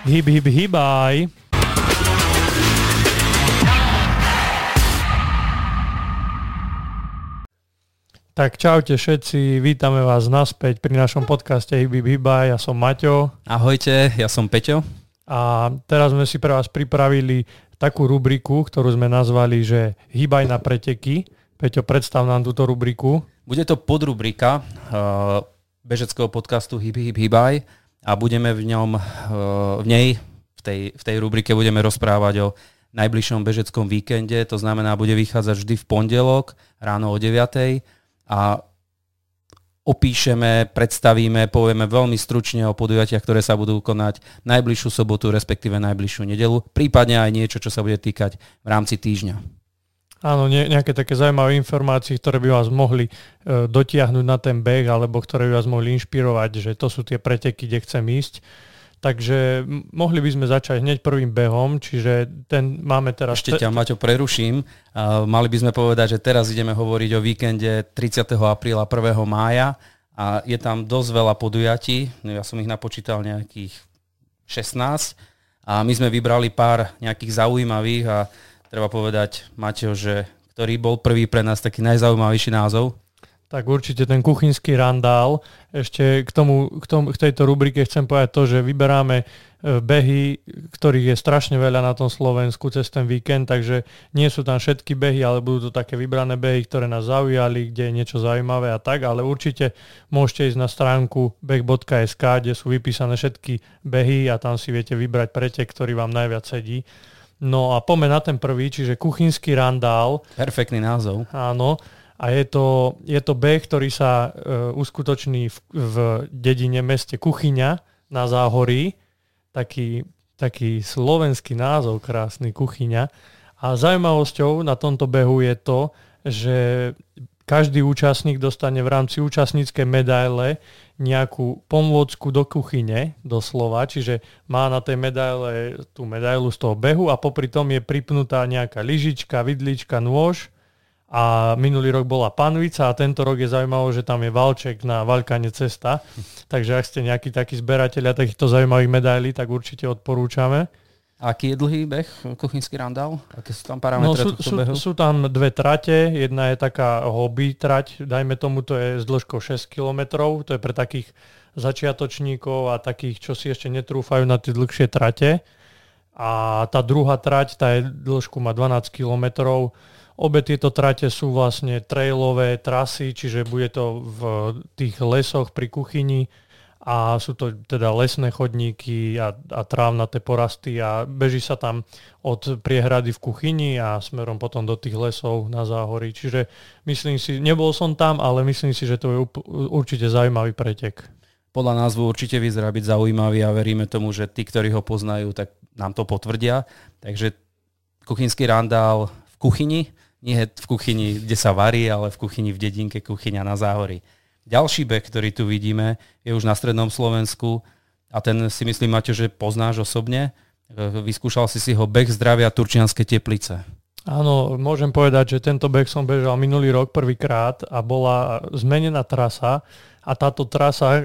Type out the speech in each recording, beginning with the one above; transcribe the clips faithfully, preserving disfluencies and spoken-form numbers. Hýb, hýb, hýbaj. Tak čaute všetci, vítame vás naspäť pri našom podcaste Hýb, hýb, hýbaj. Ja som Maťo. Ahojte, ja som Peťo. A teraz sme si pre vás pripravili takú rubriku, ktorú sme nazvali, že Hýbaj na preteky. Peťo, predstav nám túto rubriku. Bude to podrubrika uh, bežeckého podcastu Hýb, hýb, hýbaj. A budeme v ňom, v nej, v tej, v tej rubrike budeme rozprávať o najbližšom bežeckom víkende, to znamená, bude vychádzať vždy v pondelok ráno o deviatej a opíšeme, predstavíme, povieme veľmi stručne o podujatiach, ktoré sa budú konať najbližšiu sobotu, respektíve najbližšiu nedeľu, prípadne aj niečo, čo sa bude týkať v rámci týždňa. Áno, nejaké také zaujímavé informácie, ktoré by vás mohli e, dotiahnuť na ten beh, alebo ktoré by vás mohli inšpirovať, že to sú tie preteky, kde chcem ísť. Takže mohli by sme začať hneď prvým behom, čiže ten máme teraz... Ešte ťa, Maťo, preruším. Uh, mali by sme povedať, že teraz ideme hovoriť o víkende tridsiateho apríla, prvého mája a je tam dosť veľa podujatí. No, ja som ich napočítal nejakých šestnásť a my sme vybrali pár nejakých zaujímavých a treba povedať, Mateo, že ktorý bol prvý pre nás taký najzaujímavejší názov? Tak určite ten kuchynský randál. Ešte k tomu, k tomu, k tejto rubrike chcem povedať to, že vyberáme behy, ktorých je strašne veľa na tom Slovensku cez ten víkend, takže nie sú tam všetky behy, ale budú to také vybrané behy, ktoré nás zaujali, kde je niečo zaujímavé a tak, ale určite môžete ísť na stránku beh bodka es ká, kde sú vypísané všetky behy a tam si viete vybrať pretek, ktorý vám najviac sedí. No a poďme na ten prvý, čiže kuchynský randál. Perfektný názov. Áno. A je to, je to beh, ktorý sa e, uskutoční v, v dedine meste Kuchyňa na Záhorí. Taký, taký slovenský názov, krásny, Kuchyňa. A zaujímavosťou na tomto behu je to, že každý účastník dostane v rámci účastníckej medaile nejakú pomôcku do kuchyne, doslova, čiže má na tej medaile tú medailu z toho behu a popri tom je pripnutá nejaká lyžička, vidlička, nôž a minulý rok bola panvica a tento rok je zaujímavé, že tam je valček na valkanie cesta, takže ak ste nejakí takí zberatelia takýchto zaujímavých medailí, tak určite odporúčame. Aký je dlhý beh, kuchynský randál? Aké sú tam parametre? No, sú, sú, sú tam dve trate. Jedna je taká hobby trať, dajme tomu, to je s dĺžkou šesť kilometrov. To je pre takých začiatočníkov a takých, čo si ešte netrúfajú na tie dlhšie trate. A tá druhá trať, tá je dĺžku má dvanásť kilometrov. Obe tieto trate sú vlastne trailové trasy, čiže bude to v tých lesoch pri kuchyni. A sú to teda lesné chodníky a, a trávnaté porasty a beží sa tam od priehrady v kuchyni a smerom potom do tých lesov na Záhorí. Čiže myslím si, nebol som tam, ale myslím si, že to je určite zaujímavý pretek. Podľa názvu určite vyzerá byť zaujímavý a veríme tomu, že tí, ktorí ho poznajú, tak nám to potvrdia. Takže kuchynský randál v kuchyni, nie v kuchyni, kde sa varí, ale v kuchyni v dedinke Kuchyňa na Záhorí. Ďalší beh, ktorý tu vidíme, je už na strednom Slovensku a ten si myslím, Maťo, že poznáš osobne. Vyskúšal si si ho Beh zdravia Turčianske teplice. Áno, môžem povedať, že tento beh som bežal minulý rok prvýkrát a bola zmenená trasa a táto trasa e,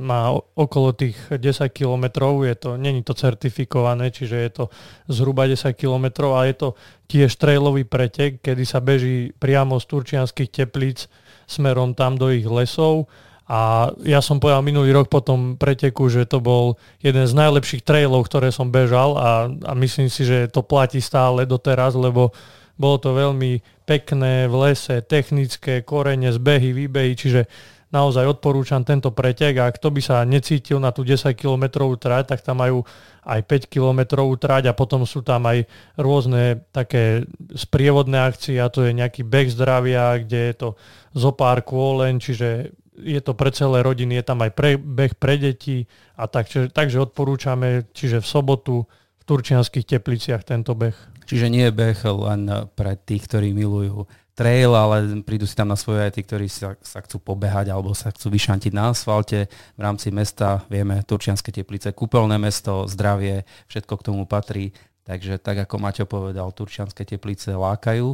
má okolo tých desať kilometrov, je to, není to certifikované, čiže je to zhruba desať kilometrov a je to tiež trailový pretek, kedy sa beží priamo z Turčianskych teplíc smerom tam do ich lesov a ja som povedal minulý rok po tom preteku, že to bol jeden z najlepších trailov, ktoré som bežal a, a myslím si, že to platí stále doteraz, lebo bolo to veľmi pekné v lese, technické, korene, zbehy, výbehy, čiže naozaj odporúčam tento pretek a kto by sa necítil na tú desať kilometrovú trať, tak tam majú aj päť kilometrovú trať a potom sú tam aj rôzne také sprievodné akcie a to je nejaký beh zdravia, kde je to zo pár kôlen, čiže je to pre celé rodiny, je tam aj pre, beh pre deti a tak, čiže, takže odporúčame, čiže v sobotu v Turčianskych tepliciach tento beh. Čiže nie je beh len pre tých, ktorí milujú trail, ale prídu si tam na svoje aj tí, ktorí sa, sa chcú pobehať alebo sa chcú vyšantiť na asfalte v rámci mesta. Vieme, Turčianske teplice, kúpeľné mesto, zdravie, všetko k tomu patrí. Takže tak, ako Maťo povedal, Turčianske teplice lákajú.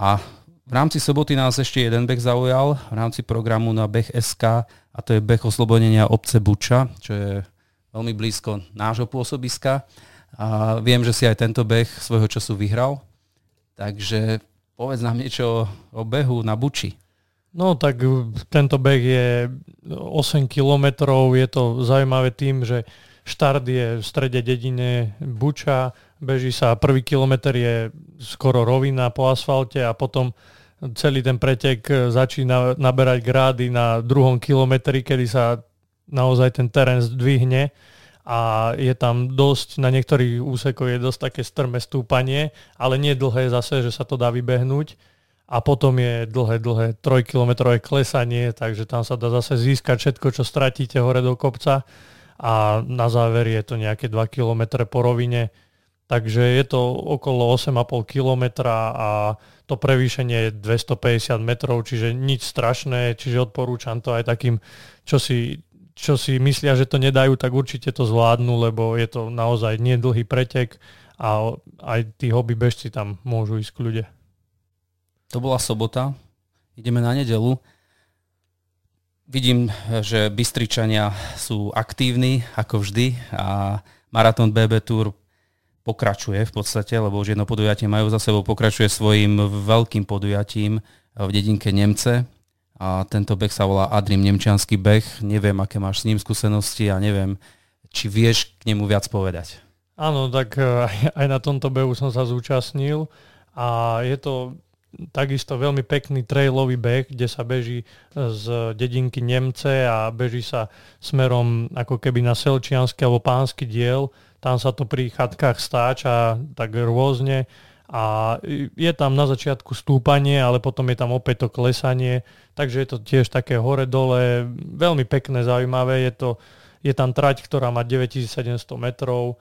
A v rámci soboty nás ešte jeden beh zaujal v rámci programu na beh bodka es ká a to je beh oslobodenia obce Buča, čo je veľmi blízko nášho pôsobiska. A viem, že si aj tento beh svojho času vyhral. Takže povedz nám niečo o behu na Buči. No tak tento beh je osem kilometrov, je to zaujímavé tým, že štart je v strede dedine Buča, beží sa, prvý kilometr je skoro rovina po asfalte a potom celý ten pretek začína naberať grády na druhom kilometri, kedy sa naozaj ten terén zdvihne a je tam dosť, na niektorých úsekoch je dosť také strmé stúpanie, ale nie dlhé zase, že sa to dá vybehnúť. A potom je dlhé, dlhé trojkilometrové klesanie, takže tam sa dá zase získať všetko, čo stratíte hore do kopca a na záver je to nejaké dva kilometre po rovine. Takže je to okolo osem a pol kilometra a to prevýšenie je dvestopäťdesiat metrov, čiže nič strašné, čiže odporúčam to aj takým, čo si, čo si myslia, že to nedajú, tak určite to zvládnu, lebo je to naozaj nedlhý pretek a aj tí hobby bežci tam môžu ísť k ľude. To bola sobota, ideme na nedeľu. Vidím, že Bystričania sú aktívni, ako vždy, a Maratón bé bé Tour pokračuje v podstate, lebo už jedno podujatie majú za sebou, pokračuje svojím veľkým podujatím v dedinke Nemce. A tento beh sa volá Adrim Nemčiansky beh. Neviem, aké máš s ním skúsenosti a neviem, či vieš k nemu viac povedať. Áno, tak aj na tomto behu som sa zúčastnil a je to takisto veľmi pekný trailový beh, kde sa beží z dedinky Nemce a beží sa smerom ako keby na Selčiansky alebo Pánsky diel. Tam sa to pri chatkách stáča tak rôzne a je tam na začiatku stúpanie, ale potom je tam opäť to klesanie. Takže je to tiež také hore-dole, veľmi pekné, zaujímavé. Je to, je tam trať, ktorá má deväťtisícsedemsto metrov.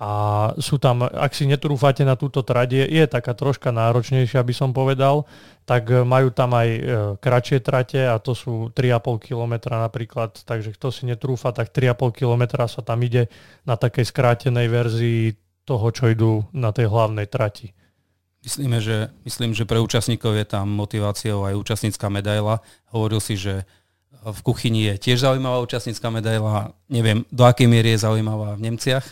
A sú tam, ak si netrúfate na túto trať, je taká troška náročnejšia, by som povedal, tak majú tam aj e, kratšie trate a to sú tri a pol kilometra napríklad, takže kto si netrúfa, tak tri a pol kilometra sa tam ide na takej skrátenej verzii toho, čo idú na tej hlavnej trati. Myslíme, že, myslím, že pre účastníkov je tam motiváciou aj účastnícka medaila. Hovoril si, že v Kuchyni je tiež zaujímavá účastnícka medaila. Neviem, do akej miery je zaujímavá v Nemciach?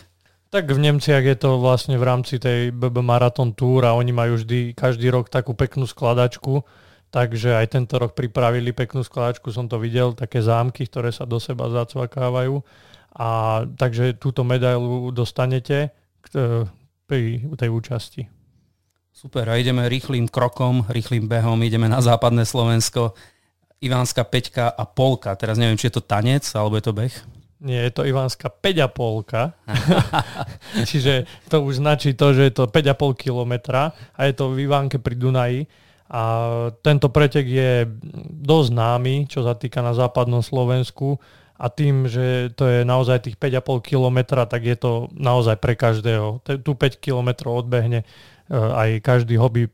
Tak v Nemciach je to vlastne v rámci tej bé bé Marathon Tour a oni majú vždy, každý rok takú peknú skladačku, takže aj tento rok pripravili peknú skladačku, som to videl, také zámky, ktoré sa do seba zacvakávajú a takže túto medailu dostanete k, pri tej účasti. Super, a ideme rýchlým krokom, rýchlým behom, ideme na západné Slovensko, Ivanská peťka a polka, teraz neviem, či je to tanec alebo je to beh? Nie, je to Ivanská päť a polka. Čiže to už značí to, že je to päť a pol kilometra a je to v Ivánke pri Dunaji. A tento pretek je dosť známy, čo sa týka na západnom Slovensku. A tým, že to je naozaj tých päť a pol kilometra, tak je to naozaj pre každého. Tu päť kilometrov odbehne aj každý hobby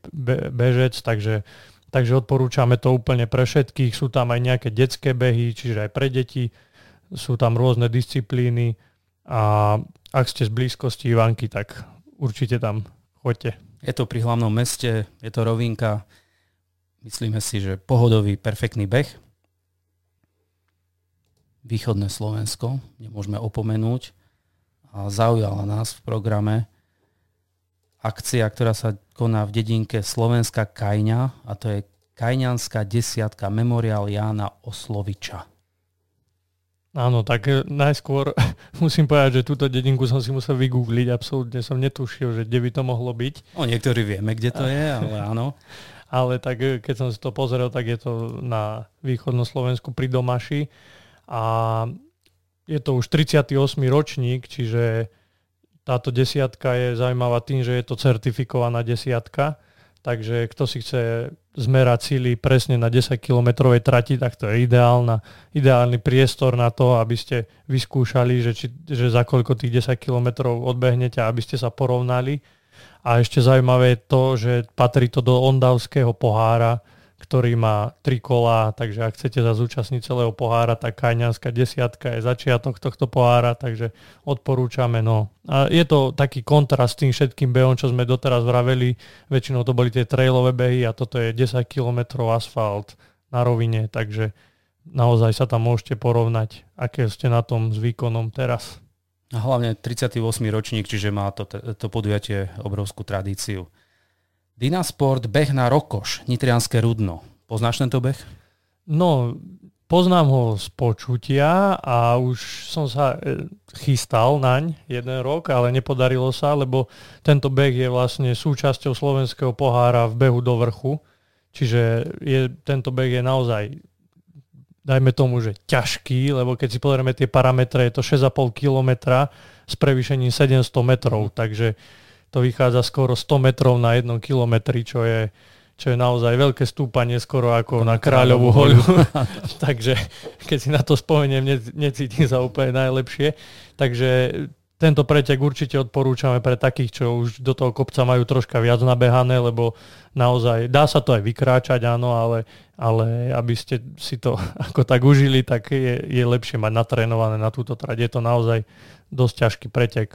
bežec, takže... takže odporúčame to úplne pre všetkých. Sú tam aj nejaké detské behy, čiže aj pre deti. Sú tam rôzne disciplíny a ak ste z blízkosti Ivanky, tak určite tam choďte. Je to pri hlavnom meste, je to rovinka. Myslíme si, že pohodový, perfektný beh. Východné Slovensko, nemôžeme opomenúť. A zaujala nás v programe akcia, ktorá sa koná v dedinke Slovenská Kajňa a to je Kajňanská desiatka Memoriál Jána Osloviča. Áno, tak najskôr musím povedať, že túto dedinku som si musel vygoogliť, absolútne som netušil, že kde by to mohlo byť. O, niektorí vieme, kde to je, ale áno. Ale tak keď som si to pozrel, tak je to na východnom Slovensku pri Domaši a je to už tridsiaty ôsmy ročník, čiže táto desiatka je zaujímavá tým, že je to certifikovaná desiatka, takže kto si chce zmerať síly presne na desaťkilometrovej trati, tak to je ideálna, ideálny priestor na to, aby ste vyskúšali, že, či, že za koľko tých desať kilometrov odbehnete, aby ste sa porovnali. A ešte zaujímavé je to, že patrí to do Ondavského pohára, ktorý má tri kola, takže ak chcete sa zúčastniť celého pohára, tak Kajňanská desiatka je začiatok tohto pohára, takže odporúčame. No. A je to taký kontrast tým všetkým behom, čo sme doteraz vraveli. Väčšinou to boli tie trailové behy a toto je desať kilometrov asfalt na rovine, takže naozaj sa tam môžete porovnať, aké ste na tom s výkonom teraz. A hlavne tridsiaty ôsmy ročník, čiže má to, to podujatie obrovskú tradíciu. Dinaport beh na Rokoš, Nitrianske rudno. Poznáš tento beh? No, poznám ho z počutia a už som sa chystal naň jeden rok, ale nepodarilo sa, lebo tento beh je vlastne súčasťou slovenského pohára v behu do vrchu. Čiže je, tento beh je naozaj, dajme tomu, že ťažký, lebo keď si pozrieme tie parametre, je to šesť celá päť kilometra s prevýšením sedemsto metrov, takže to vychádza skoro sto metrov na jednom kilometri, čo je, čo je naozaj veľké stúpanie, skoro ako na Kráľovú horu. Takže keď si na to spomeniem, necítim sa úplne najlepšie. Takže tento pretek určite odporúčame pre takých, čo už do toho kopca majú troška viac nabehané, lebo naozaj dá sa to aj vykráčať, áno, ale, ale aby ste si to ako tak užili, tak je, je lepšie mať natrénované na túto trať. Je to naozaj dosť ťažký pretek.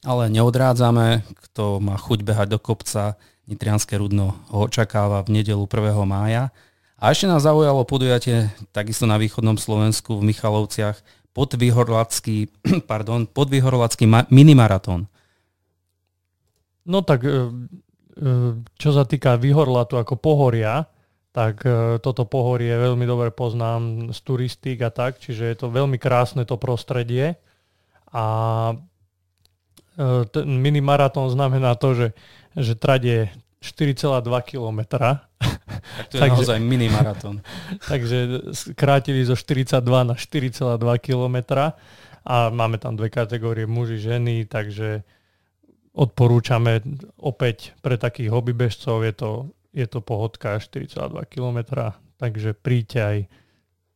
Ale neodrádzame, kto má chuť behať do kopca. Nitrianske rudno ho očakáva v nedelu prvého mája. A ešte nás zaujalo podujatie takisto na východnom Slovensku v Michalovciach pod Výhorlácky, pardon, pod Výhorlácky minimaratón. No tak čo sa týka Výhorlatu ako pohoria, tak toto pohorie veľmi dobre poznám z turistík a tak, čiže je to veľmi krásne to prostredie. A ten minimaratón znamená to, že, že trať je štyri celá dva kilometra. Tak to je takže, naozaj minimaratón. Takže skrátili zo štyridsaťdva na štyri celá dva kilometra a máme tam dve kategórie muži, ženy, takže odporúčame opäť pre takých hobbybežcov, je to, je to pohodka štyri celá dva kilometra, takže príďte aj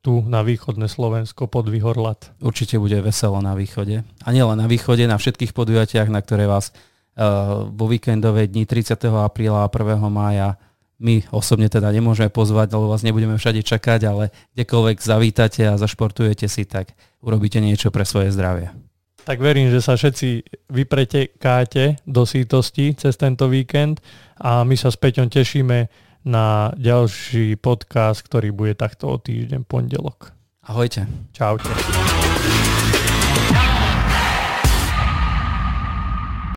tu na východné Slovensko pod Výhorlat. Určite bude veselo na východe. A nielen na východe, na všetkých podujatiach, na ktoré vás uh, vo víkendové dni tridsiateho apríla a prvého mája my osobne teda nemôžeme pozvať, lebo vás nebudeme všade čakať, ale kdekoľvek zavítate a zašportujete si, tak urobíte niečo pre svoje zdravie. Tak verím, že sa všetci vypretekáte do sítosti cez tento víkend a my sa s Peťom tešíme na ďalší podcast, ktorý bude takto o týždeň pondelok. Ahojte. Čaute.